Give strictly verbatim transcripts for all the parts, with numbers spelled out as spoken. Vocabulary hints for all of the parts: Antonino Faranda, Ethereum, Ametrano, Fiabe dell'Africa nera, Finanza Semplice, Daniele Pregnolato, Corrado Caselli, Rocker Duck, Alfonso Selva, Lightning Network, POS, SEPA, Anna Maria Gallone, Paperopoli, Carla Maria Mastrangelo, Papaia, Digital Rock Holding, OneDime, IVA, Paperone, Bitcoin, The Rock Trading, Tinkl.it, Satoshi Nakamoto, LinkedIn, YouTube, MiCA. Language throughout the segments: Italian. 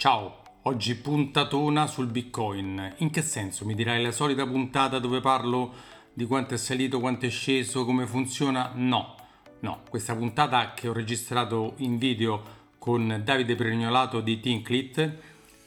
Ciao, oggi puntatona sul Bitcoin. In che senso? Mi dirai, la solita puntata dove parlo di quanto è salito, quanto è sceso, come funziona? No, no. Questa puntata che ho registrato in video con Davide Pregnolato di Tinkl punto it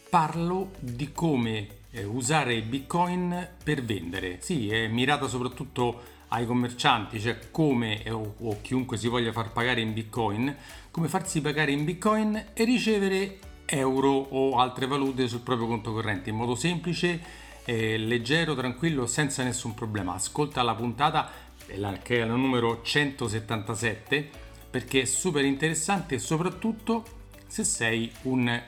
parlo di come usare Bitcoin per vendere. Sì, è mirata soprattutto ai commercianti, cioè come o, o chiunque si voglia far pagare in Bitcoin, come farsi pagare in Bitcoin e ricevere euro o altre valute sul proprio conto corrente in modo semplice, eh, leggero, tranquillo, senza nessun problema. Ascolta la puntata che è la numero centosettantasette perché è super interessante, soprattutto se sei un eh,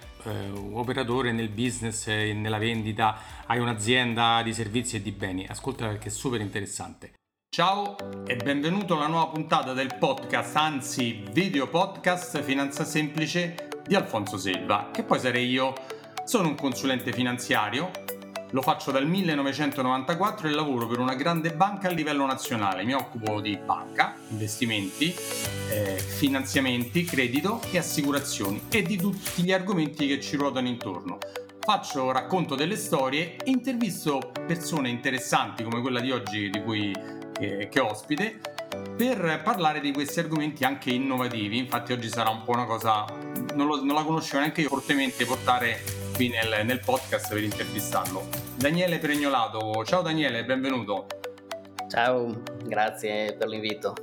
operatore nel business, eh, nella vendita, hai un'azienda di servizi e di beni. Ascoltala perché è super interessante. Ciao e benvenuto alla nuova puntata del podcast, anzi video podcast Finanza Semplice di Alfonso Selva, che poi sarei io. Sono un consulente finanziario, lo faccio dal millenovecentonovantaquattro e lavoro per una grande banca a livello nazionale. Mi occupo di banca, investimenti, eh, finanziamenti, credito e assicurazioni e di tutti gli argomenti che ci ruotano intorno. Faccio racconto delle storie e intervisto persone interessanti come quella di oggi di cui Che, che ospite, per parlare di questi argomenti anche innovativi. Infatti oggi sarà un po' una cosa, non, lo, non la conoscevo neanche io, fortemente portare qui nel, nel podcast per intervistarlo. Daniele Pregnolato, ciao Daniele, benvenuto. Ciao, grazie per l'invito.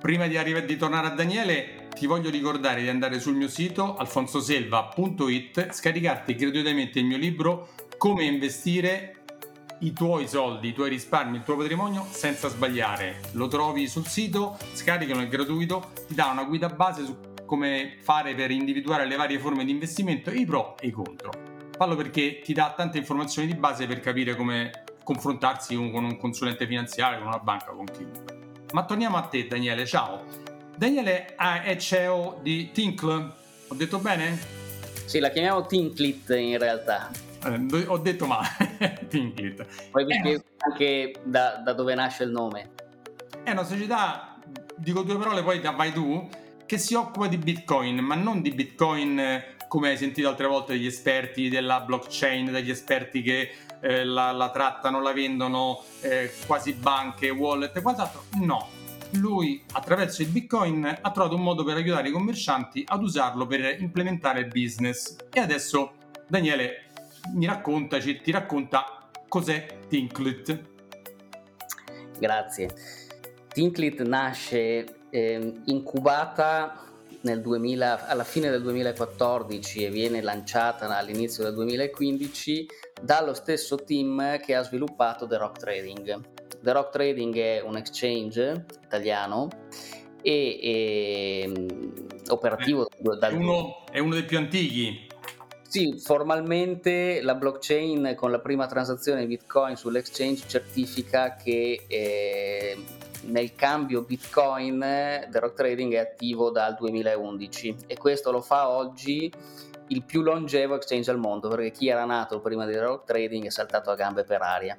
Prima di, arrivare, di tornare a Daniele ti voglio ricordare di andare sul mio sito alfonsoselva punto it, scaricarti gratuitamente il mio libro Come investire i tuoi soldi, i tuoi risparmi, il tuo patrimonio senza sbagliare. Lo trovi sul sito, scaricalo, è gratuito, ti dà una guida base su come fare per individuare le varie forme di investimento, i pro e i contro. Fallo perché ti dà tante informazioni di base per capire come confrontarsi con un consulente finanziario, con una banca, con chiunque. Ma torniamo a te Daniele, ciao. Daniele è C E O di Tinkl, ho detto bene? Sì, la chiamiamo Tinkl punto it in realtà. Eh, ho detto male. Tinkl punto it. Poi mi spiego anche da, da dove nasce il nome. È una società, dico due parole poi vai tu, che si occupa di Bitcoin, ma non di Bitcoin come hai sentito altre volte dagli esperti della blockchain, dagli esperti che eh, la, la trattano, la vendono, eh, quasi banche, wallet e quant'altro. No, lui attraverso il Bitcoin ha trovato un modo per aiutare i commercianti ad usarlo per implementare il business. E adesso Daniele mi raccontaci, ti racconta cos'è Tinkl punto it. Grazie. Tinkl punto it nasce eh, incubata nel duemila, alla fine del duemilaquattordici e viene lanciata all'inizio del duemilaquindici dallo stesso team che ha sviluppato The Rock Trading. The Rock Trading è un exchange italiano e, e operativo eh, dal... uno, è uno dei più antichi. Sì, formalmente la blockchain con la prima transazione Bitcoin sull'exchange certifica che eh, nel cambio Bitcoin The Rock Trading è attivo dal duemilaundici e questo lo fa oggi il più longevo exchange al mondo, perché chi era nato prima di The Rock Trading è saltato a gambe per aria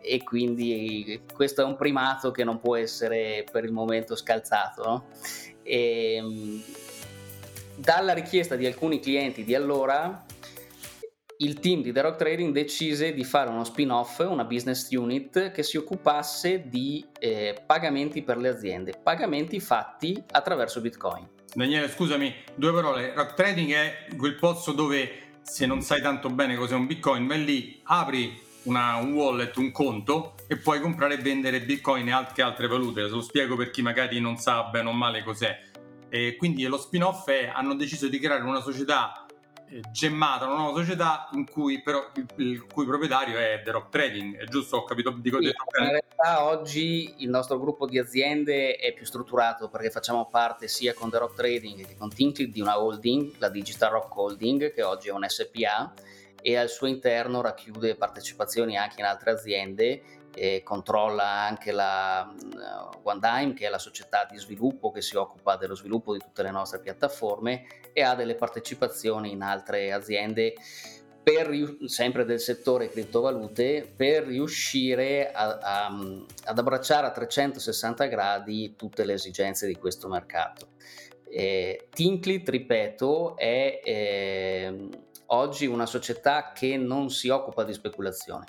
e quindi questo è un primato che non può essere per il momento scalzato, no? E, dalla richiesta di alcuni clienti di allora, il team di The Rock Trading decise di fare uno spin-off, una business unit che si occupasse di eh, pagamenti per le aziende, pagamenti fatti attraverso Bitcoin. Daniele, scusami, due parole. Rock Trading è quel posto dove, se non sai tanto bene cos'è un Bitcoin, vai lì, apri una, un wallet, un conto e puoi comprare e vendere Bitcoin e anche altre valute. Lo spiego per chi magari non sa bene o male cos'è. E quindi lo spin-off è, hanno deciso di creare una società eh, gemmata, una nuova società in cui però il, il cui proprietario è The Rock Trading, è giusto? Ho capito? Dico sì, in realtà oggi il nostro gruppo di aziende è più strutturato perché facciamo parte sia con The Rock Trading che con Tinkl di una holding, la Digital Rock Holding, che oggi è un S P A e al suo interno racchiude partecipazioni anche in altre aziende. E controlla anche la OneDime, che è la società di sviluppo che si occupa dello sviluppo di tutte le nostre piattaforme, e ha delle partecipazioni in altre aziende per, sempre del settore criptovalute, per riuscire a, a, ad abbracciare a trecentosessanta gradi tutte le esigenze di questo mercato. Eh, Tinkl punto it, ripeto, è eh, oggi una società che non si occupa di speculazione,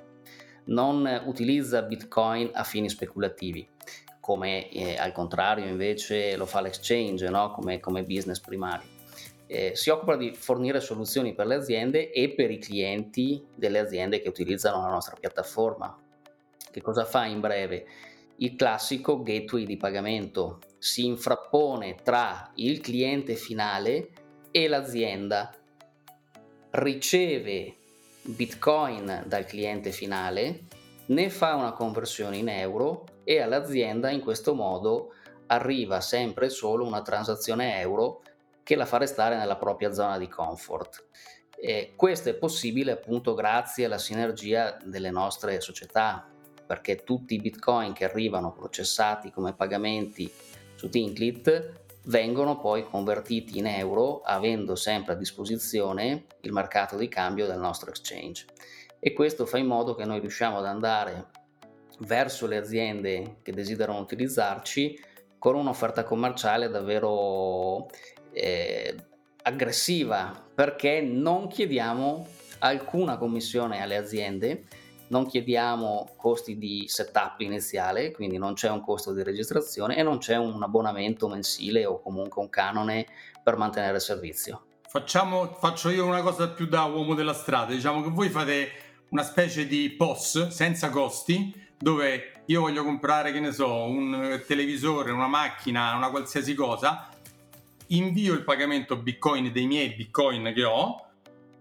non utilizza Bitcoin a fini speculativi, come eh, al contrario invece lo fa l'exchange, no? come, come business primario. Eh, si occupa di fornire soluzioni per le aziende e per i clienti delle aziende che utilizzano la nostra piattaforma. Che cosa fa in breve? Il classico gateway di pagamento, si infrappone tra il cliente finale e l'azienda, riceve Bitcoin dal cliente finale, ne fa una conversione in euro e all'azienda in questo modo arriva sempre solo una transazione euro che la fa restare nella propria zona di comfort. E questo è possibile appunto grazie alla sinergia delle nostre società, perché tutti i Bitcoin che arrivano processati come pagamenti su Tinkl punto it vengono poi convertiti in euro, avendo sempre a disposizione il mercato di cambio del nostro exchange. E questo fa in modo che noi riusciamo ad andare verso le aziende che desiderano utilizzarci con un'offerta commerciale davvero eh, aggressiva, perché non chiediamo alcuna commissione alle aziende, non chiediamo costi di setup iniziale, quindi non c'è un costo di registrazione e non c'è un abbonamento mensile o comunque un canone per mantenere il servizio. Facciamo, faccio io una cosa più da uomo della strada, diciamo che voi fate una specie di P O S senza costi, dove io voglio comprare, che ne so, un televisore, una macchina, una qualsiasi cosa, invio il pagamento Bitcoin dei miei Bitcoin che ho,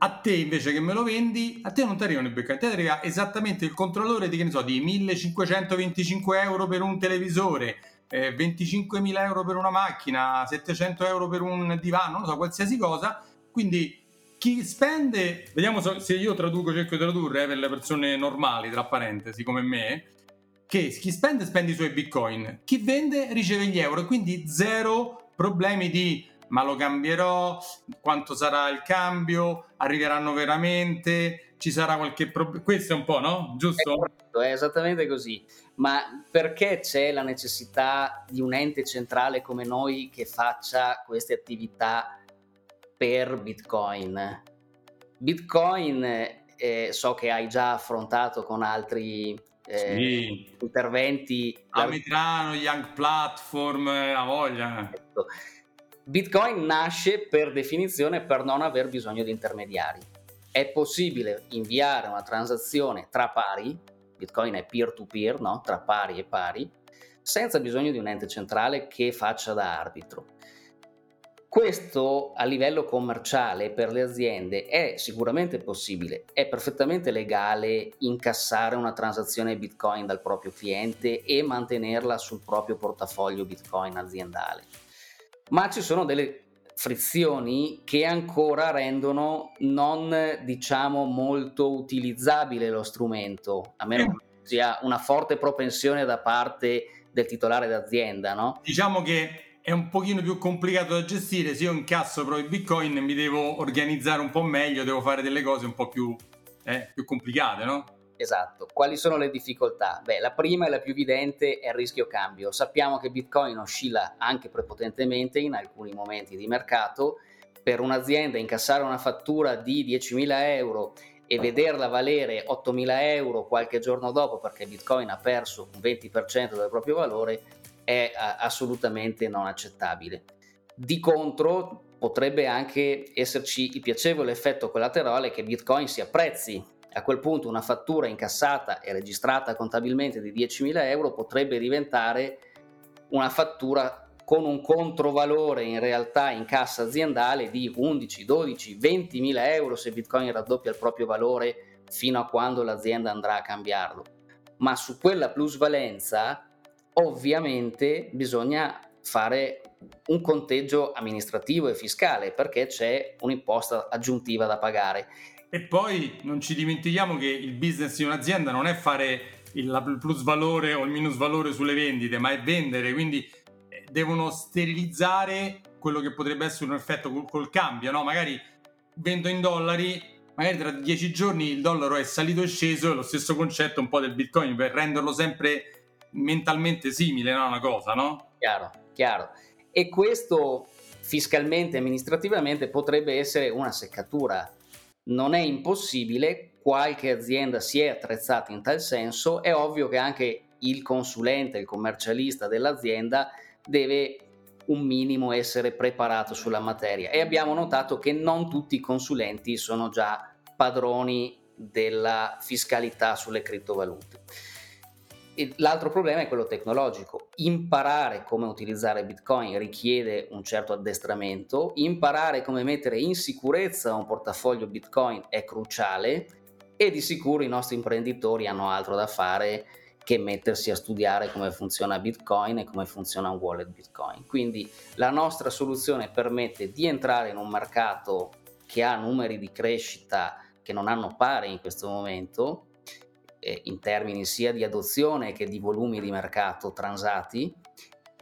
a te invece che me lo vendi, a te non ti arrivano i Bitcoin, a te arriva esattamente il controllore di, che ne so, di millecinquecentoventicinque euro per un televisore, eh, venticinquemila euro per una macchina, settecento euro per un divano, non so, qualsiasi cosa. Quindi chi spende, vediamo se io traduco, cerco di tradurre eh, per le persone normali, tra parentesi, come me, che chi spende spende i suoi Bitcoin, chi vende riceve gli euro, quindi zero problemi di ma lo cambierò, quanto sarà il cambio, arriveranno veramente, ci sarà qualche problema, questo è un po', no? Giusto? È, corretto, è esattamente così, ma perché c'è la necessità di un ente centrale come noi che faccia queste attività per Bitcoin? Bitcoin eh, so che hai già affrontato con altri eh, sì. interventi. Ametrano, Young Platform, la voglia. Certo. Bitcoin nasce per definizione per non aver bisogno di intermediari. È possibile inviare una transazione tra pari, Bitcoin è peer-to-peer, no? Tra pari e pari, senza bisogno di un ente centrale che faccia da arbitro. Questo a livello commerciale per le aziende è sicuramente possibile, è perfettamente legale incassare una transazione Bitcoin dal proprio cliente e mantenerla sul proprio portafoglio Bitcoin aziendale. Ma ci sono delle frizioni che ancora rendono non, diciamo, molto utilizzabile lo strumento, a meno che sia una forte propensione da parte del titolare d'azienda, no? Diciamo che è un pochino più complicato da gestire. Se io incasso proprio i Bitcoin mi devo organizzare un po' meglio, devo fare delle cose un po' più, eh, più complicate, no? Esatto. Quali sono le difficoltà? Beh, la prima e la più evidente è il rischio cambio. Sappiamo che Bitcoin oscilla anche prepotentemente in alcuni momenti di mercato. Per un'azienda incassare una fattura di diecimila euro e vederla valere ottomila euro qualche giorno dopo perché Bitcoin ha perso un venti per cento del proprio valore è assolutamente non accettabile. Di contro potrebbe anche esserci il piacevole effetto collaterale che Bitcoin si apprezzi. A quel punto una fattura incassata e registrata contabilmente di diecimila euro potrebbe diventare una fattura con un controvalore in realtà in cassa aziendale di undici, dodici, ventimila euro se Bitcoin raddoppia il proprio valore fino a quando l'azienda andrà a cambiarlo. Ma su quella plusvalenza ovviamente bisogna fare un conteggio amministrativo e fiscale perché c'è un'imposta aggiuntiva da pagare. E poi non ci dimentichiamo che il business di un'azienda non è fare il plus valore o il minus valore sulle vendite, ma è vendere, quindi devono sterilizzare quello che potrebbe essere un effetto col, col cambio, no? Magari vendo in dollari, magari tra dieci giorni il dollaro è salito e sceso, è lo stesso concetto un po' del Bitcoin, per renderlo sempre mentalmente simile, no? Una cosa, no? Chiaro, chiaro. E questo fiscalmente, amministrativamente potrebbe essere una seccatura. non è impossibile, qualche azienda si è attrezzata in tal senso. È ovvio che anche il consulente, il commercialista dell'azienda deve un minimo essere preparato sulla materia, e abbiamo notato che non tutti i consulenti sono già padroni della fiscalità sulle criptovalute. E l'altro problema è quello tecnologico. Imparare come utilizzare Bitcoin richiede un certo addestramento, imparare come mettere in sicurezza un portafoglio Bitcoin è cruciale, e di sicuro i nostri imprenditori hanno altro da fare che mettersi a studiare come funziona Bitcoin e come funziona un wallet Bitcoin. Quindi la nostra soluzione permette di entrare in un mercato che ha numeri di crescita che non hanno pari in questo momento, eh, in termini sia di adozione che di volumi di mercato transati,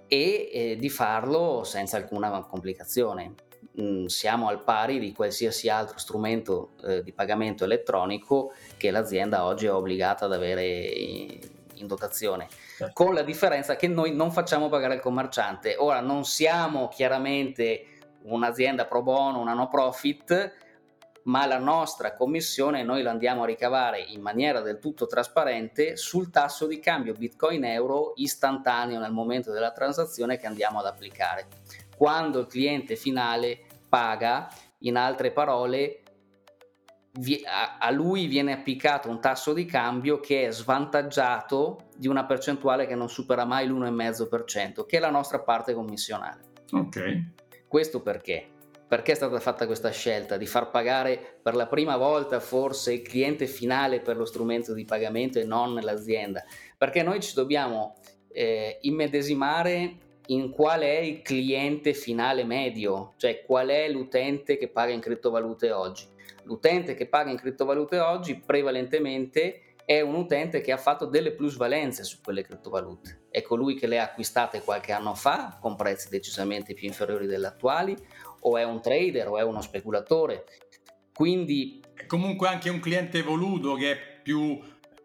e eh, di farlo senza alcuna complicazione. Mm, siamo al pari di qualsiasi altro strumento eh, di pagamento elettronico che l'azienda oggi è obbligata ad avere eh, in dotazione, con la differenza che noi non facciamo pagare il commerciante. Ora, non siamo chiaramente un'azienda pro bono, una no profit, ma la nostra commissione noi la andiamo a ricavare in maniera del tutto trasparente sul tasso di cambio Bitcoin euro istantaneo nel momento della transazione che andiamo ad applicare. Quando il cliente finale paga, in altre parole, a lui viene applicato un tasso di cambio che è svantaggiato di una percentuale che non supera mai l'uno virgola cinque per cento, che è la nostra parte commissionale. Ok. Questo perché? Perché è stata fatta questa scelta di far pagare per la prima volta forse il cliente finale per lo strumento di pagamento e non l'azienda? Perché noi ci dobbiamo eh, immedesimare in qual è il cliente finale medio, cioè qual è l'utente che paga in criptovalute oggi. L'utente che paga in criptovalute oggi prevalentemente è un utente che ha fatto delle plusvalenze su quelle criptovalute, è colui che le ha acquistate qualche anno fa con prezzi decisamente più inferiori degli attuali, o è un trader o è uno speculatore. Quindi è comunque anche un cliente evoluto che è più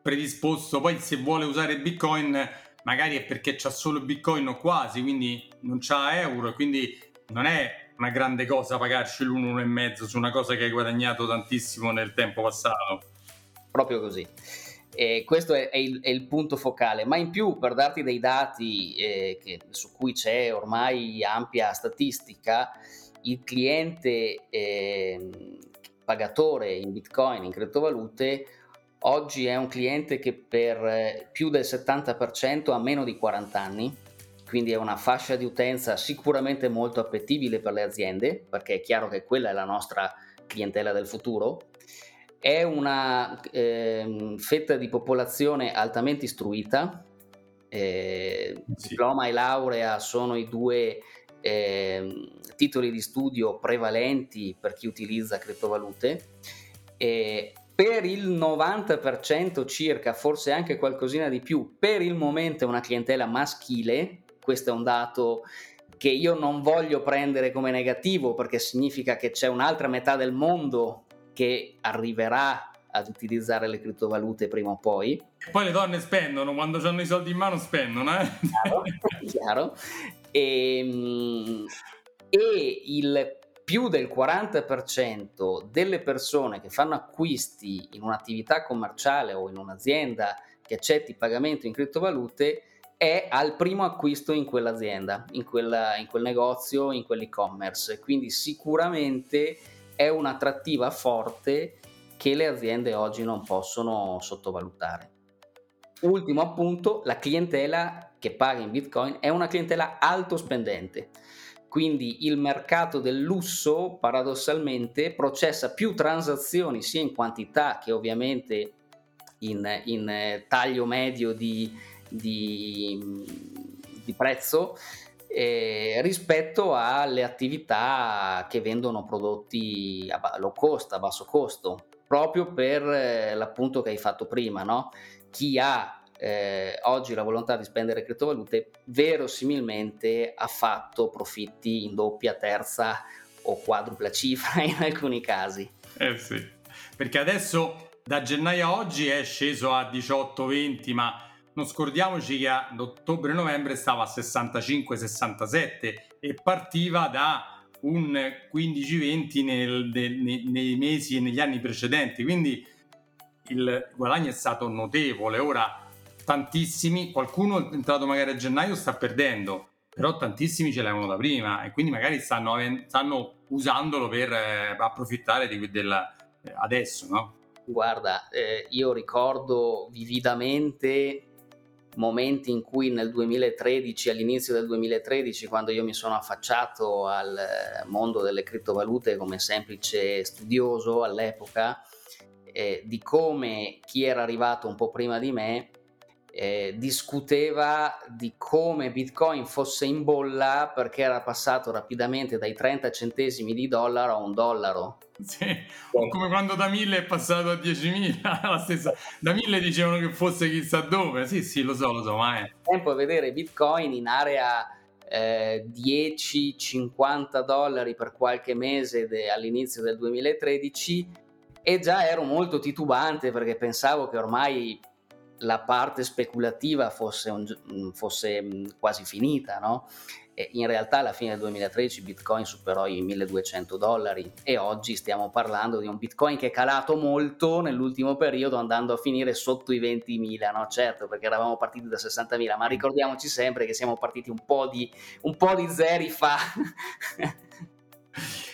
predisposto, poi se vuole usare Bitcoin magari è perché c'ha solo Bitcoin o quasi, quindi non c'ha euro, quindi non è una grande cosa pagarci l'uno e mezzo su una cosa che hai guadagnato tantissimo nel tempo passato. Proprio così. E questo è, è, il, è il punto focale. Ma in più, per darti dei dati eh, che, su cui c'è ormai ampia statistica, il cliente eh, pagatore in Bitcoin, in criptovalute, oggi è un cliente che per più del settanta per cento ha meno di quaranta anni. Quindi è una fascia di utenza sicuramente molto appetibile per le aziende, perché è chiaro che quella è la nostra clientela del futuro. È una eh, fetta di popolazione altamente istruita, eh, sì. Diploma e laurea sono i due eh, titoli di studio prevalenti per chi utilizza criptovalute. Eh, Per il novanta per cento circa, forse anche qualcosina di più, per il momento è una clientela maschile. Questo è un dato che io non voglio prendere come negativo, perché significa che c'è un'altra metà del mondo che arriverà ad utilizzare le criptovalute prima o poi. E poi le donne spendono, quando hanno i soldi in mano spendono, eh? Chiaro, chiaro. E, e il... più del quaranta per cento delle persone che fanno acquisti in un'attività commerciale o in un'azienda che accetti pagamento in criptovalute è al primo acquisto in quell'azienda, in, quella, in quel negozio, in quell'e-commerce. Quindi sicuramente è un'attrattiva forte che le aziende oggi non possono sottovalutare. Ultimo appunto, la clientela che paga in Bitcoin è una clientela alto spendente. Quindi il mercato del lusso paradossalmente processa più transazioni sia in quantità che ovviamente in, in taglio medio di, di, di prezzo eh, rispetto alle attività che vendono prodotti a low cost, a basso costo, proprio per l'appunto che hai fatto prima, no? Chi ha Eh, oggi la volontà di spendere criptovalute verosimilmente ha fatto profitti in doppia, terza o quadrupla cifra in alcuni casi. Eh sì, perché adesso da gennaio a oggi è sceso a diciotto venti, ma non scordiamoci che ad ottobre-novembre stava a sessantacinque sessantasette e partiva da un quindici venti nel, nel, nei, nei mesi e negli anni precedenti, quindi il guadagno è stato notevole. Ora tantissimi, qualcuno è entrato magari a gennaio, sta perdendo, però tantissimi ce l'avevano da prima e quindi magari stanno, stanno usandolo per eh, approfittare di della, eh, adesso, no? Guarda, eh, io ricordo vividamente momenti in cui nel duemilatredici, all'inizio del duemilatredici, quando io mi sono affacciato al mondo delle criptovalute come semplice studioso all'epoca, eh, di come chi era arrivato un po' prima di me eh, discuteva di come Bitcoin fosse in bolla perché era passato rapidamente dai trenta centesimi di dollaro a un dollaro. Sì, come quando da mille è passato a diecimila, la stessa, da mille dicevano che fosse chissà dove. Sì, sì, lo so, lo so, ma è tempo a vedere Bitcoin in area eh, dieci cinquanta dollari per qualche mese de, all'inizio del duemilatredici, e già ero molto titubante perché pensavo che ormai la parte speculativa fosse, un, fosse quasi finita, no? In realtà alla fine del duemilatredici Bitcoin superò i milleduecento dollari e oggi stiamo parlando di un Bitcoin che è calato molto nell'ultimo periodo, andando a finire sotto i ventimila, no? Certo, perché eravamo partiti da sessantamila, ma ricordiamoci sempre che siamo partiti un po' di, un po' di zeri fa.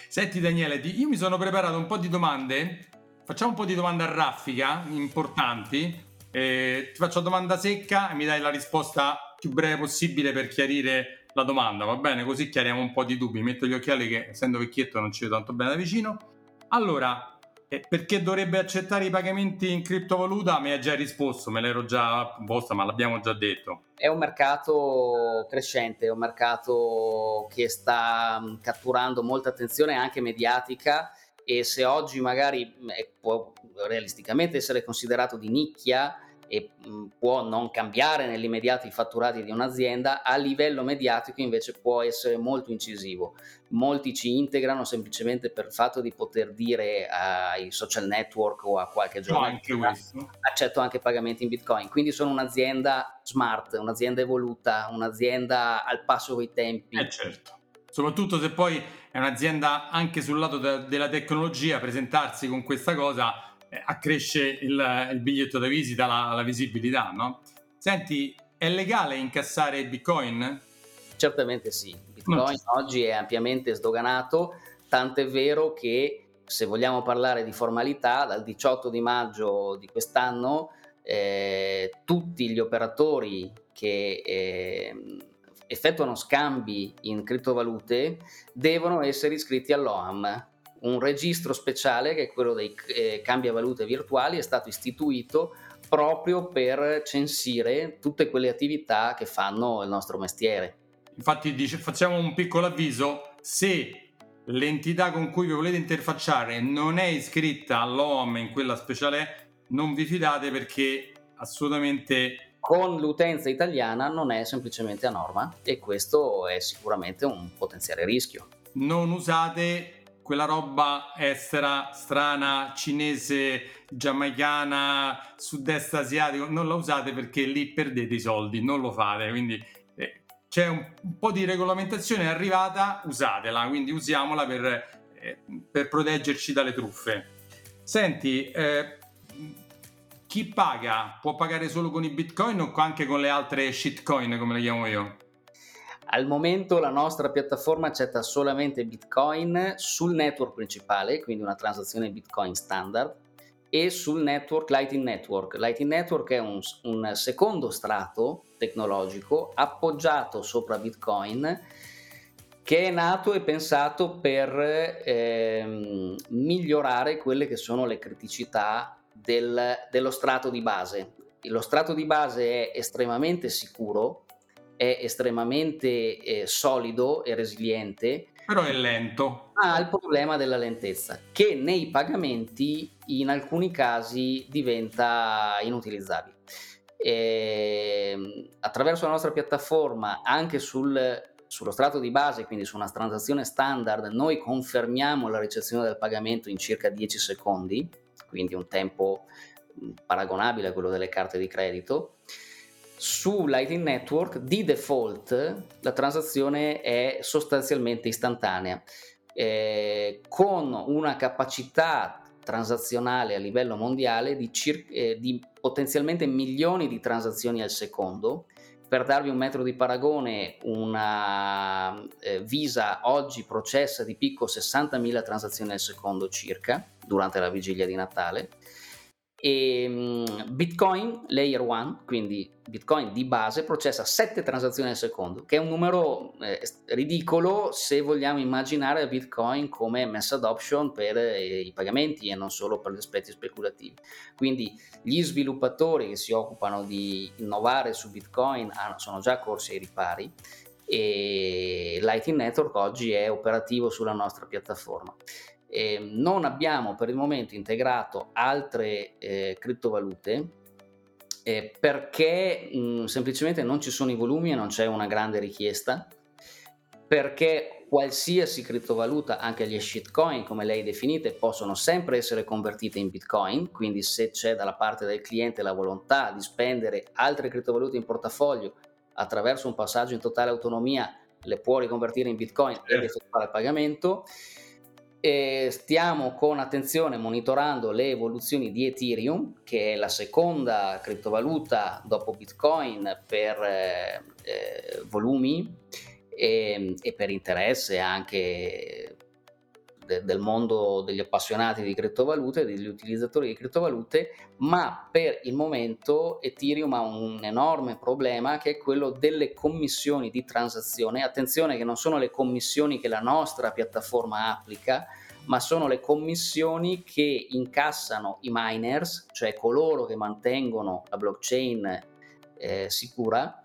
Senti Daniele, io mi sono preparato un po' di domande, facciamo un po' di domande a raffica, importanti, eh, ti faccio domanda secca e mi dai la risposta più breve possibile per chiarire la domanda, va bene? Così chiariamo un po' di dubbi. Metto gli occhiali che, essendo vecchietto, non ci vedo tanto bene da vicino. Allora, eh, perché dovrebbe accettare i pagamenti in criptovaluta? Mi ha già risposto, me l'ero già posta, ma l'abbiamo già detto. È un mercato crescente, è un mercato che sta catturando molta attenzione anche mediatica, e se oggi magari può realisticamente essere considerato di nicchia e può non cambiare nell'immediato i fatturati di un'azienda, a livello mediatico invece può essere molto incisivo. Molti ci integrano semplicemente per il fatto di poter dire ai social network o a qualche giornalista: accetto anche pagamenti in Bitcoin. Quindi sono un'azienda smart, un'azienda evoluta, un'azienda al passo coi tempi. Eh certo, soprattutto se poi è un'azienda anche sul lato de- della tecnologia, presentarsi con questa cosa accresce il, il biglietto da visita, la, la visibilità, no? Senti, è legale incassare Bitcoin? Certamente sì. Bitcoin oggi è ampiamente sdoganato, tant'è vero che, se vogliamo parlare di formalità, dal diciotto di maggio di quest'anno eh, tutti gli operatori che eh, effettuano scambi in criptovalute devono essere iscritti all'O A M. Un registro speciale, che è quello dei eh, cambiavalute virtuali, è stato istituito proprio per censire tutte quelle attività che fanno il nostro mestiere. Infatti dice, facciamo un piccolo avviso: se l'entità con cui vi volete interfacciare non è iscritta all'O A M, in quella speciale, non vi fidate, perché assolutamente con l'utenza italiana non è semplicemente a norma, e questo è sicuramente un potenziale rischio. Non usate quella roba estera, strana, cinese, giamaicana, sud-est asiatico, non la usate, perché lì perdete i soldi, non lo fate. Quindi eh, c'è un, un po' di regolamentazione arrivata, usatela, quindi usiamola per, eh, per proteggerci dalle truffe. Senti, eh, chi paga? Può pagare solo con i Bitcoin o anche con le altre shitcoin, come le chiamo io? Al momento la nostra piattaforma accetta solamente Bitcoin sul network principale, quindi una transazione Bitcoin standard, e sul network Lightning Network. Lightning Network è un, un secondo strato tecnologico appoggiato sopra Bitcoin, che è nato e pensato per ehm, migliorare quelle che sono le criticità del, dello strato di base. Lo strato di base è estremamente sicuro, è estremamente eh, solido e resiliente, però è lento. Ha il problema della lentezza, che nei pagamenti in alcuni casi diventa inutilizzabile. E, attraverso la nostra piattaforma, anche sul, sullo strato di base, quindi su una transazione standard, noi confermiamo la ricezione del pagamento in circa dieci secondi, quindi un tempo paragonabile a quello delle carte di credito. Su Lightning Network di default la transazione è sostanzialmente istantanea. eh, con una capacità transazionale a livello mondiale di, circa, eh, di potenzialmente milioni di transazioni al secondo. Per darvi un metro di paragone, una eh, Visa oggi processa di picco sessantamila transazioni al secondo circa durante la vigilia di Natale. E um, Bitcoin Layer uno, quindi Bitcoin di base, processa sette transazioni al secondo, che è un numero eh, ridicolo se vogliamo immaginare Bitcoin come mass adoption per eh, i pagamenti e non solo per gli aspetti speculativi. Quindi gli sviluppatori che si occupano di innovare su Bitcoin ah, sono già corsi ai ripari, e Lightning Network oggi è operativo sulla nostra piattaforma. Eh, non abbiamo per il momento integrato altre eh, criptovalute eh, perché mh, semplicemente non ci sono i volumi e non c'è una grande richiesta, perché qualsiasi criptovaluta, anche gli shitcoin come lei definite, possono sempre essere convertite in Bitcoin. Quindi se c'è dalla parte del cliente la volontà di spendere altre criptovalute in portafoglio attraverso un passaggio in totale autonomia, le può riconvertire in Bitcoin ed effettuare il pagamento. E stiamo con attenzione monitorando le evoluzioni di Ethereum, che è la seconda criptovaluta dopo Bitcoin per eh, eh, volumi e, e per interesse anche de, del mondo degli appassionati di criptovalute, degli utilizzatori di criptovalute, ma per il momento Ethereum ha un enorme problema che è quello delle commissioni di transazione. Attenzione che non sono le commissioni che la nostra piattaforma applica, ma sono le commissioni che incassano i miners, cioè coloro che mantengono la blockchain eh, sicura,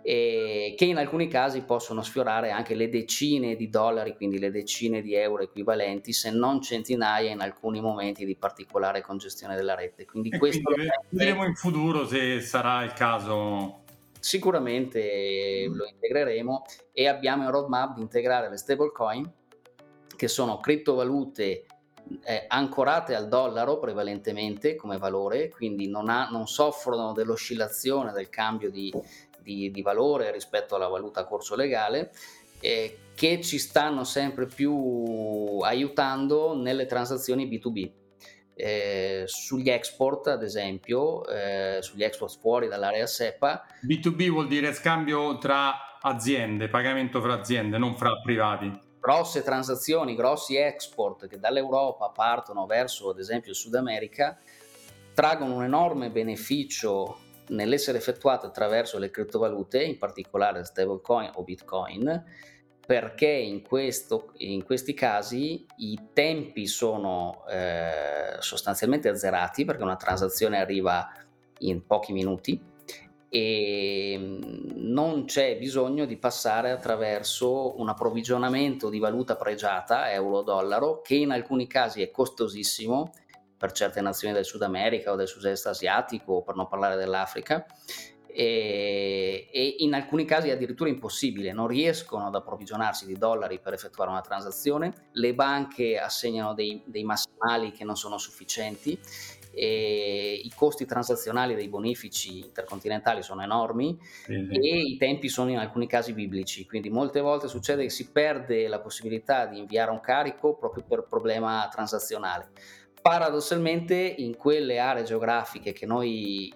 e che in alcuni casi possono sfiorare anche le decine di dollari, quindi le decine di euro equivalenti, se non centinaia in alcuni momenti di particolare congestione della rete. Quindi e questo quindi vedremo in futuro se sarà il caso. Sicuramente mm. lo integreremo, e abbiamo in roadmap di integrare le stablecoin, che sono criptovalute Eh, ancorate al dollaro prevalentemente come valore, quindi non, ha, non soffrono dell'oscillazione del cambio di, di, di valore rispetto alla valuta a corso legale, eh, che ci stanno sempre più aiutando nelle transazioni B due B, eh, sugli export ad esempio, eh, sugli export fuori dall'area SEPA. B due B vuol dire scambio tra aziende, pagamento fra aziende, non fra privati. Grosse transazioni, grossi export che dall'Europa partono verso ad esempio il Sud America traggono un enorme beneficio nell'essere effettuate attraverso le criptovalute, in particolare stablecoin o Bitcoin, perché in, questo, in questi casi i tempi sono eh, sostanzialmente azzerati, perché una transazione arriva in pochi minuti e non c'è bisogno di passare attraverso un approvvigionamento di valuta pregiata euro-dollaro, che in alcuni casi è costosissimo per certe nazioni del Sud America o del sud-est asiatico, per non parlare dell'Africa, e, e in alcuni casi è addirittura impossibile, non riescono ad approvvigionarsi di dollari per effettuare una transazione, le banche assegnano dei, dei massimali che non sono sufficienti, e i costi transazionali dei bonifici intercontinentali sono enormi, mm-hmm. e i tempi sono in alcuni casi biblici, quindi molte volte succede che si perde la possibilità di inviare un carico proprio per problema transazionale. Paradossalmente in quelle aree geografiche che noi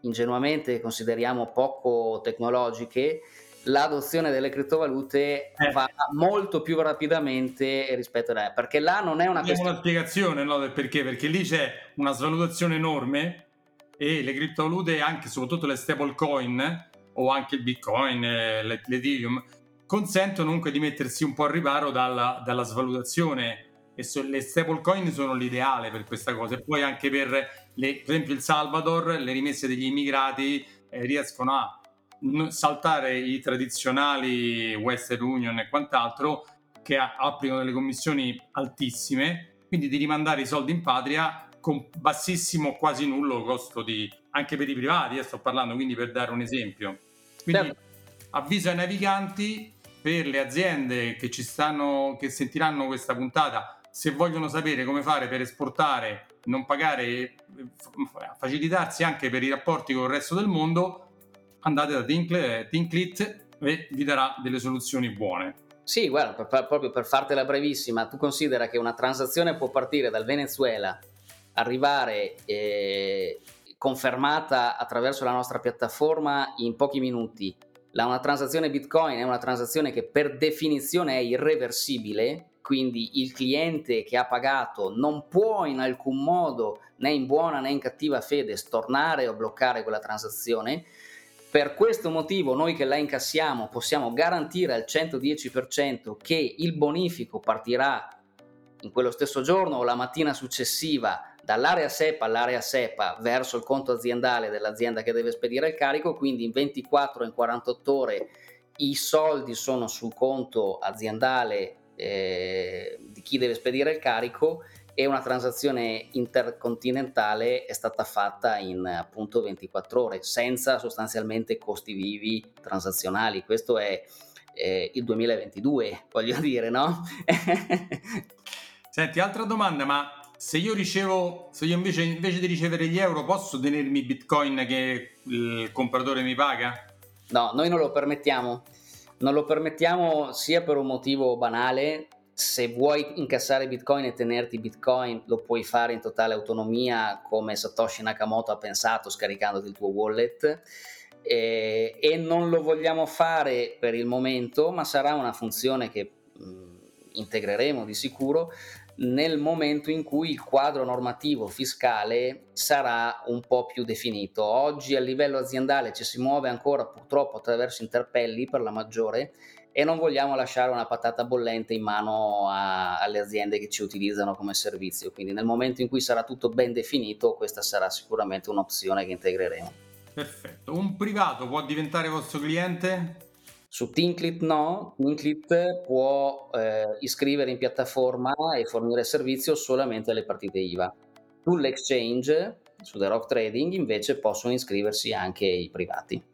ingenuamente consideriamo poco tecnologiche, l'adozione delle criptovalute eh. va molto più rapidamente rispetto a, perché là non è una questione. Una spiegazione, no, del perché, perché lì c'è una svalutazione enorme, e le criptovalute, anche soprattutto le stablecoin o anche il Bitcoin, l'Ethereum, consentono comunque di mettersi un po' al riparo dalla, dalla svalutazione, e so, le stablecoin sono l'ideale per questa cosa. E poi anche per, le, per esempio il Salvador, le rimesse degli immigrati eh, riescono a saltare i tradizionali Western Union e quant'altro, che applicano delle commissioni altissime, quindi di rimandare i soldi in patria con bassissimo, quasi nullo costo di, anche per i privati, eh, sto parlando, quindi per dare un esempio. Quindi certo. Avviso ai naviganti, per le aziende che ci stanno, che sentiranno questa puntata, se vogliono sapere come fare per esportare, non pagare, facilitarsi anche per i rapporti con il resto del mondo, andate da Tinkl, Tinkl.it e vi darà delle soluzioni buone. Sì, guarda, per, per, proprio per fartela brevissima, tu considera che una transazione può partire dal Venezuela, arrivare eh, confermata attraverso la nostra piattaforma in pochi minuti. La, una transazione Bitcoin è una transazione che per definizione è irreversibile, quindi il cliente che ha pagato non può in alcun modo, né in buona né in cattiva fede, stornare o bloccare quella transazione. Per questo motivo noi che la incassiamo possiamo garantire al cento dieci per cento che il bonifico partirà in quello stesso giorno o la mattina successiva dall'area SEPA all'area SEPA verso il conto aziendale dell'azienda che deve spedire il carico, quindi in ventiquattro in quarantotto ore i soldi sono sul conto aziendale eh, di chi deve spedire il carico, e una transazione intercontinentale è stata fatta in appunto ventiquattro ore senza sostanzialmente costi vivi transazionali. Questo è eh, il duemilaventidue, voglio dire, no? Senti, altra domanda, ma se io ricevo, se io invece, invece di ricevere gli euro, posso tenermi Bitcoin che il compratore mi paga? No, noi non lo permettiamo. Non lo permettiamo sia per un motivo banale. Se vuoi incassare Bitcoin e tenerti Bitcoin, lo puoi fare in totale autonomia, come Satoshi Nakamoto ha pensato, scaricandoti il tuo wallet. E, e non lo vogliamo fare per il momento, ma sarà una funzione che mh, integreremo di sicuro nel momento in cui il quadro normativo fiscale sarà un po' più definito. Oggi a livello aziendale ci si muove ancora purtroppo attraverso interpelli per la maggiore, e non vogliamo lasciare una patata bollente in mano a, alle aziende che ci utilizzano come servizio. Quindi nel momento in cui sarà tutto ben definito, questa sarà sicuramente un'opzione che integreremo. Perfetto. Un privato può diventare vostro cliente? Su Tinkl punto it no, Tinkl punto it può eh, iscrivere in piattaforma e fornire servizio solamente alle partite I V A. Sull'exchange, su The Rock Trading, invece possono iscriversi anche i privati.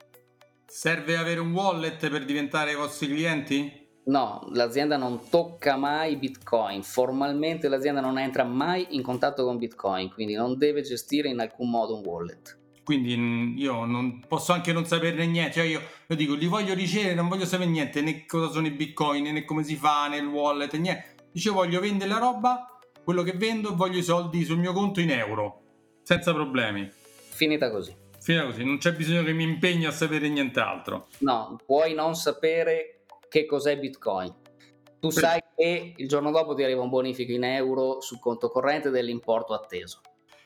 Serve avere un wallet per diventare i vostri clienti? No, l'azienda non tocca mai Bitcoin, formalmente l'azienda non entra mai in contatto con Bitcoin, quindi non deve gestire in alcun modo un wallet. Quindi io non posso anche non saperne niente, cioè io, io dico li voglio ricevere, non voglio sapere niente, né cosa sono i bitcoin, né come si fa, né il wallet, niente. Dicevo, voglio vendere la roba, quello che vendo, voglio i soldi sul mio conto in euro, senza problemi. Finita così. Finita così, non c'è bisogno che mi impegni a sapere nient'altro. No, puoi non sapere che cos'è Bitcoin. Tu per... sai che il giorno dopo ti arriva un bonifico in euro sul conto corrente dell'importo atteso.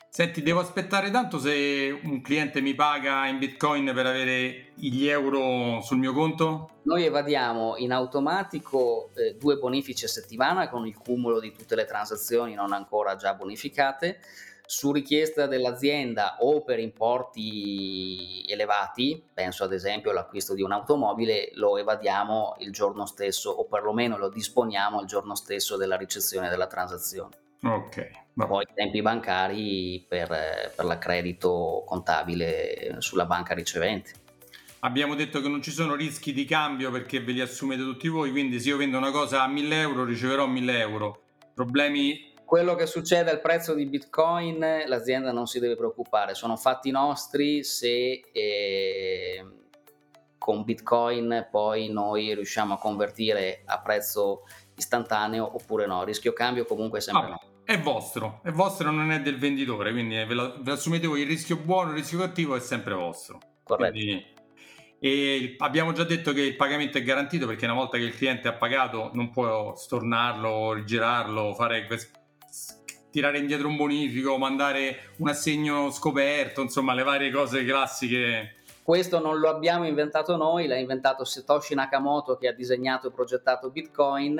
Senti, devo aspettare tanto se un cliente mi paga in Bitcoin per avere gli euro sul mio conto? Noi evadiamo in automatico eh, due bonifici a settimana con il cumulo di tutte le transazioni non ancora già bonificate. Su richiesta dell'azienda o per importi elevati, penso ad esempio all'acquisto di un'automobile, lo evadiamo il giorno stesso o perlomeno lo disponiamo il giorno stesso della ricezione della transazione. Ok, vabbè. Poi tempi bancari per, per l'accredito contabile sulla banca ricevente. Abbiamo detto che non ci sono rischi di cambio perché ve li assumete tutti voi, quindi se io vendo una cosa a mille euro riceverò mille euro. Problemi? Quello che succede al prezzo di Bitcoin l'azienda non si deve preoccupare, sono fatti nostri se eh, con Bitcoin poi noi riusciamo a convertire a prezzo istantaneo oppure no, rischio cambio comunque sempre ah, no. È vostro, è vostro, non è del venditore, quindi ve, la, ve assumete voi, il rischio buono, il rischio cattivo è sempre vostro. Corretto. Quindi, e abbiamo già detto che il pagamento è garantito perché una volta che il cliente ha pagato non può stornarlo, rigirarlo, fare, tirare indietro un bonifico, mandare un assegno scoperto, insomma le varie cose classiche. Questo non lo abbiamo inventato noi, l'ha inventato Satoshi Nakamoto che ha disegnato e progettato Bitcoin,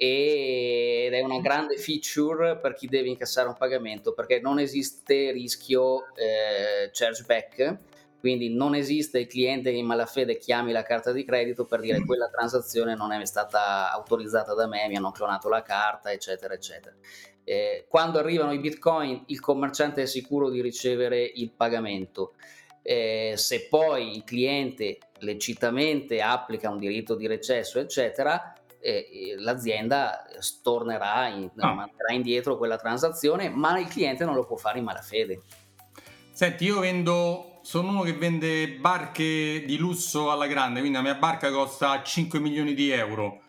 ed è una grande feature per chi deve incassare un pagamento perché non esiste rischio eh, chargeback, quindi non esiste il cliente che in malafede chiami la carta di credito per dire quella transazione non è stata autorizzata da me, mi hanno clonato la carta, eccetera, eccetera. Eh, quando arrivano i Bitcoin il commerciante è sicuro di ricevere il pagamento. Eh, se poi il cliente lecitamente applica un diritto di recesso eccetera, eh, l'azienda stornerà, in, ah. manterrà indietro quella transazione, ma il cliente non lo può fare in malafede. Senti, io vendo, sono uno che vende barche di lusso alla grande, quindi la mia barca costa cinque milioni di euro,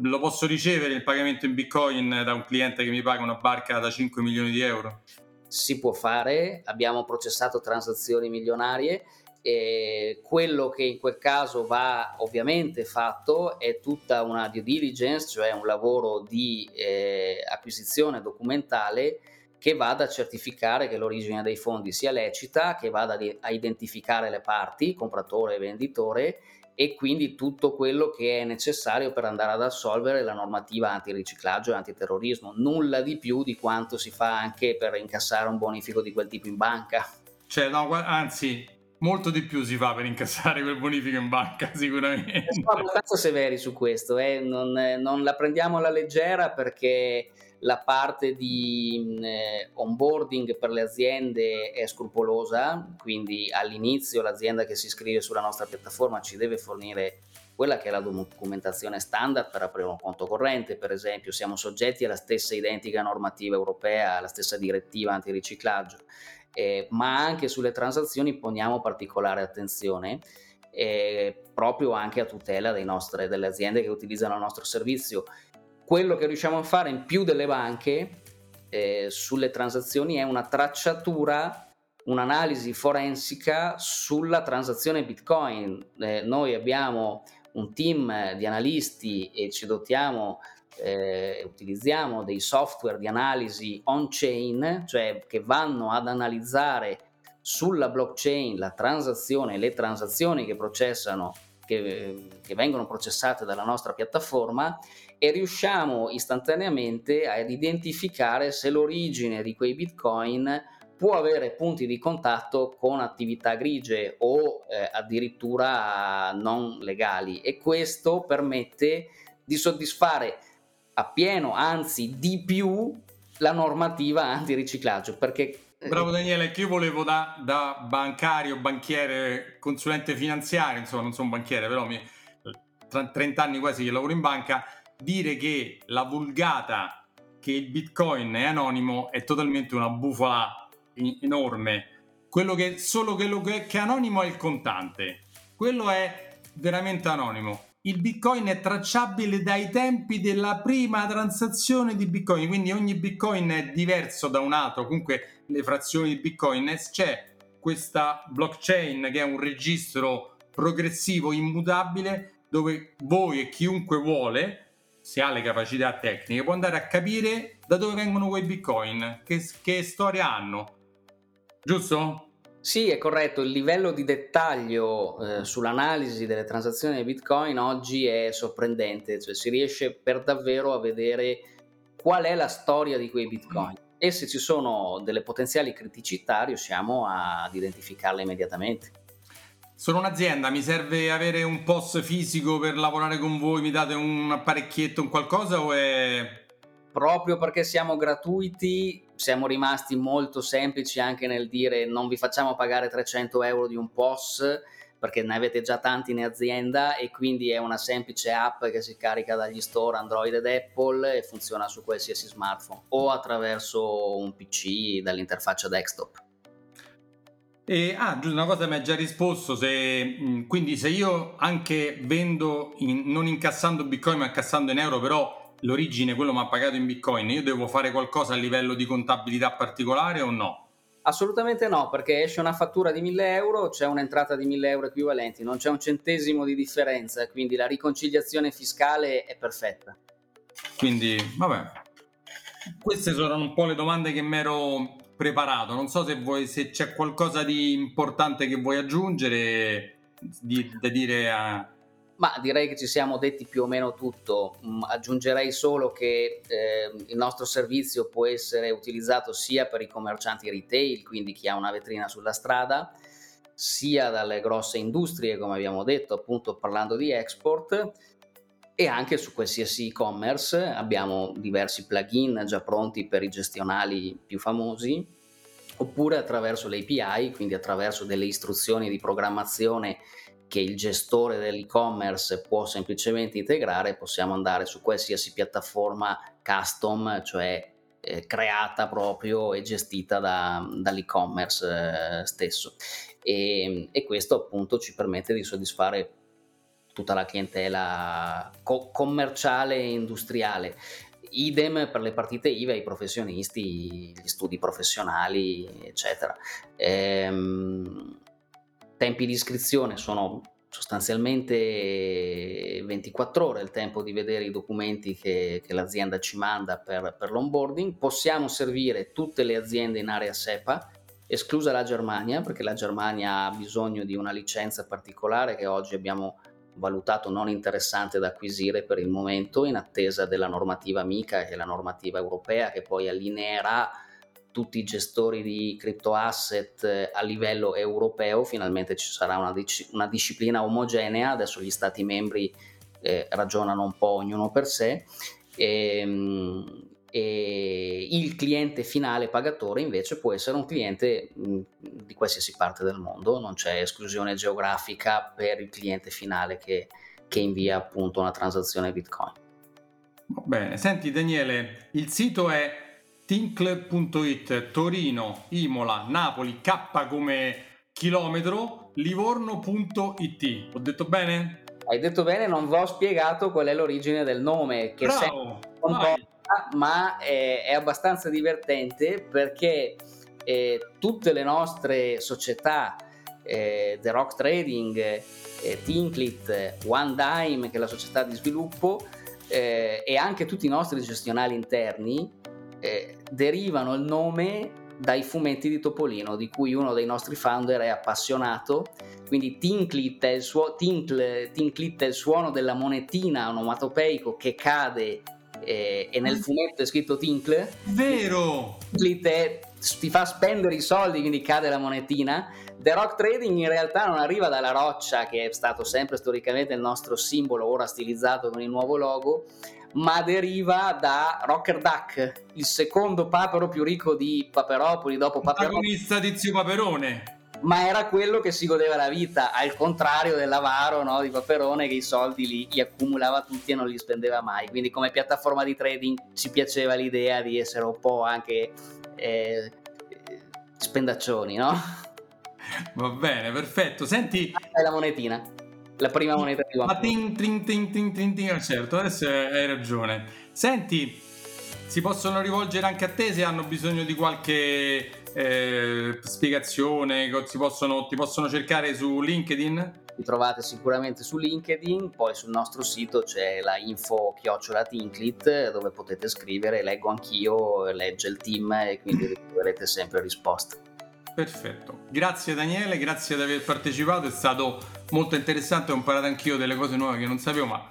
Lo posso ricevere il pagamento in Bitcoin da un cliente che mi paga una barca da cinque milioni di euro? Si può fare, abbiamo processato transazioni milionarie. E quello che in quel caso va ovviamente fatto è tutta una due diligence, cioè un lavoro di eh, acquisizione documentale che vada a certificare che l'origine dei fondi sia lecita, che vada a identificare le parti, compratore e venditore, e quindi tutto quello che è necessario per andare ad assolvere la normativa antiriciclaggio e antiterrorismo. Nulla di più di quanto si fa anche per incassare un bonifico di quel tipo in banca. Cioè, no, anzi, molto di più si fa per incassare quel bonifico in banca, sicuramente. Siamo abbastanza severi su questo, eh? Non, non la prendiamo alla leggera, perché la parte di eh, onboarding per le aziende è scrupolosa, quindi all'inizio l'azienda che si iscrive sulla nostra piattaforma ci deve fornire quella che è la documentazione standard per aprire un conto corrente, per esempio. Siamo soggetti alla stessa identica normativa europea, alla stessa direttiva antiriciclaggio, eh, ma anche sulle transazioni poniamo particolare attenzione, eh, proprio anche a tutela dei nostre, delle aziende che utilizzano il nostro servizio. Quello che riusciamo a fare in più delle banche eh, sulle transazioni è una tracciatura, un'analisi forensica sulla transazione Bitcoin. Eh, noi abbiamo un team di analisti e ci dotiamo, eh, utilizziamo dei software di analisi on-chain, cioè che vanno ad analizzare sulla blockchain la transazione, le transazioni che processano, che, che vengono processate dalla nostra piattaforma, e riusciamo istantaneamente ad identificare se l'origine di quei Bitcoin può avere punti di contatto con attività grigie o eh, addirittura non legali, e questo permette di soddisfare appieno, anzi di più, la normativa antiriciclaggio, perché Bravo Daniele, che io volevo da, da bancario, banchiere, consulente finanziario, insomma non sono banchiere, però mi, tra trenta anni quasi che lavoro in banca, dire che la vulgata che il Bitcoin è anonimo è totalmente una bufala in, enorme. Quello che solo quello che è anonimo è il contante, quello è veramente anonimo. Il Bitcoin è tracciabile dai tempi della prima transazione di Bitcoin, quindi ogni Bitcoin è diverso da un altro, comunque le frazioni di Bitcoin. C'è questa blockchain che è un registro progressivo, immutabile, dove voi e chiunque vuole, se ha le capacità tecniche, può andare a capire da dove vengono quei Bitcoin, che, che storia hanno, giusto? Sì, è corretto. Il livello di dettaglio eh, sull'analisi delle transazioni di Bitcoin oggi è sorprendente, cioè si riesce per davvero a vedere qual è la storia di quei Bitcoin e se ci sono delle potenziali criticità riusciamo a, ad identificarle immediatamente. Sono un'azienda, mi serve avere un P O S fisico per lavorare con voi, mi date un apparecchietto, un qualcosa o è... Proprio perché siamo gratuiti, siamo rimasti molto semplici anche nel dire non vi facciamo pagare trecento euro di un P O S, perché ne avete già tanti in azienda, e quindi è una semplice app che si carica dagli store Android ed Apple e funziona su qualsiasi smartphone o attraverso un P C dall'interfaccia desktop. E, ah, giusto, una cosa mi ha già risposto, se, quindi se io anche vendo in, non incassando Bitcoin ma incassando in euro, però l'origine, quello mi ha pagato in Bitcoin, io devo fare qualcosa a livello di contabilità particolare o no? Assolutamente no, perché esce una fattura di mille euro, c'è un'entrata di mille euro equivalenti, non c'è un centesimo di differenza, quindi la riconciliazione fiscale è perfetta. Quindi, vabbè, queste sono un po' le domande che mi ero preparato, non so se, vuoi, se c'è qualcosa di importante che vuoi aggiungere, da dire a... Ma direi che ci siamo detti più o meno tutto. Aggiungerei solo che eh, il nostro servizio può essere utilizzato sia per i commercianti retail, quindi chi ha una vetrina sulla strada, sia dalle grosse industrie, come abbiamo detto appunto parlando di export, e anche su qualsiasi e-commerce. Abbiamo diversi plugin già pronti per i gestionali più famosi, oppure attraverso le A P I, quindi attraverso delle istruzioni di programmazione che il gestore dell'e-commerce può semplicemente integrare, possiamo andare su qualsiasi piattaforma custom, cioè eh, creata proprio e gestita da, dall'e-commerce eh, stesso. E, e questo appunto ci permette di soddisfare tutta la clientela co- commerciale e industriale. Idem per le partite I V A, i professionisti, gli studi professionali, eccetera. Ehm, tempi di iscrizione sono sostanzialmente ventiquattro ore il tempo di vedere i documenti che, che l'azienda ci manda per, per l'onboarding. Possiamo servire tutte le aziende in area SEPA, esclusa la Germania, perché la Germania ha bisogno di una licenza particolare che oggi abbiamo valutato non interessante da acquisire per il momento, in attesa della normativa MiCA, che è la normativa europea che poi allineerà tutti i gestori di crypto asset a livello europeo. Finalmente ci sarà una, una disciplina omogenea. Adesso gli stati membri eh, ragionano un po' ognuno per sé, e, e il cliente finale pagatore invece può essere un cliente mh, di qualsiasi parte del mondo. Non c'è esclusione geografica per il cliente finale che, che invia appunto una transazione Bitcoin. Bene, senti Daniele, il sito è Tinkl punto it, Torino, Imola, Napoli, K come chilometro, Livorno punto it. Ho detto bene? Hai detto bene, non vi ho spiegato qual è l'origine del nome, che c'è un po', ma è, è abbastanza divertente perché eh, tutte le nostre società, eh, The Rock Trading, eh, Tinkl punto it, OneDime, che è la società di sviluppo, eh, e anche tutti i nostri gestionali interni, Eh, derivano il nome dai fumetti di Topolino, di cui uno dei nostri founder è appassionato. Quindi Tinkl.it è, suo- Tinkl.it è il suono della monetina onomatopeico che cade, eh, e nel fumetto è scritto Tinkl. Vero! Tinkl.it è, ti fa spendere i soldi, quindi cade la monetina. The Rock Trading in realtà non arriva dalla roccia, che è stato sempre storicamente il nostro simbolo, ora stilizzato con il nuovo logo, ma deriva da Rocker Duck, il secondo papero più ricco di Paperopoli dopo Paperone, protagonista di Zio Paperone, ma era quello che si godeva la vita, al contrario dell'avaro, no, di Paperone, che i soldi li, li accumulava tutti e non li spendeva mai. Quindi come piattaforma di trading ci piaceva l'idea di essere un po' anche eh, spendaccioni, no? Va bene, perfetto. Senti, è la monetina, la prima moneta di One Ting, ting, ting, ting, ting, ting. Certo, adesso hai ragione. Senti, si possono rivolgere anche a te se hanno bisogno di qualche eh, spiegazione, si possono, ti possono cercare su LinkedIn? Li trovate sicuramente su LinkedIn, poi sul nostro sito c'è la info chiocciola Tinkl.it, dove potete scrivere, leggo anch'io, legge il team, e quindi riceverete sempre risposte. Perfetto, grazie Daniele, grazie di aver partecipato, è stato molto interessante, ho imparato anch'io delle cose nuove che non sapevo, ma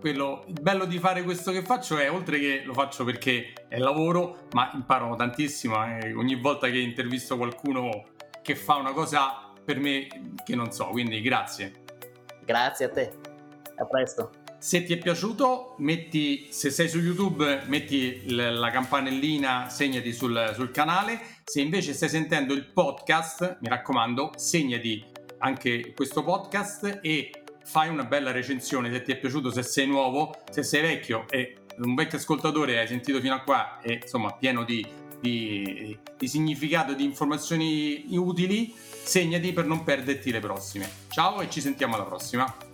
quello, il bello di fare questo che faccio è, oltre che lo faccio perché è lavoro, ma imparo tantissimo, eh, ogni volta che intervisto qualcuno che fa una cosa per me che non so, quindi grazie. Grazie a te, a presto. Se ti è piaciuto, metti, se sei su YouTube, metti la campanellina, segnati sul, sul canale. Se invece stai sentendo il podcast, mi raccomando, segnati anche questo podcast e fai una bella recensione se ti è piaciuto, se sei nuovo. Se sei vecchio e un vecchio ascoltatore, hai sentito fino a qua, e insomma pieno di, di, di significato e di informazioni utili, segnati per non perderti le prossime. Ciao e ci sentiamo alla prossima.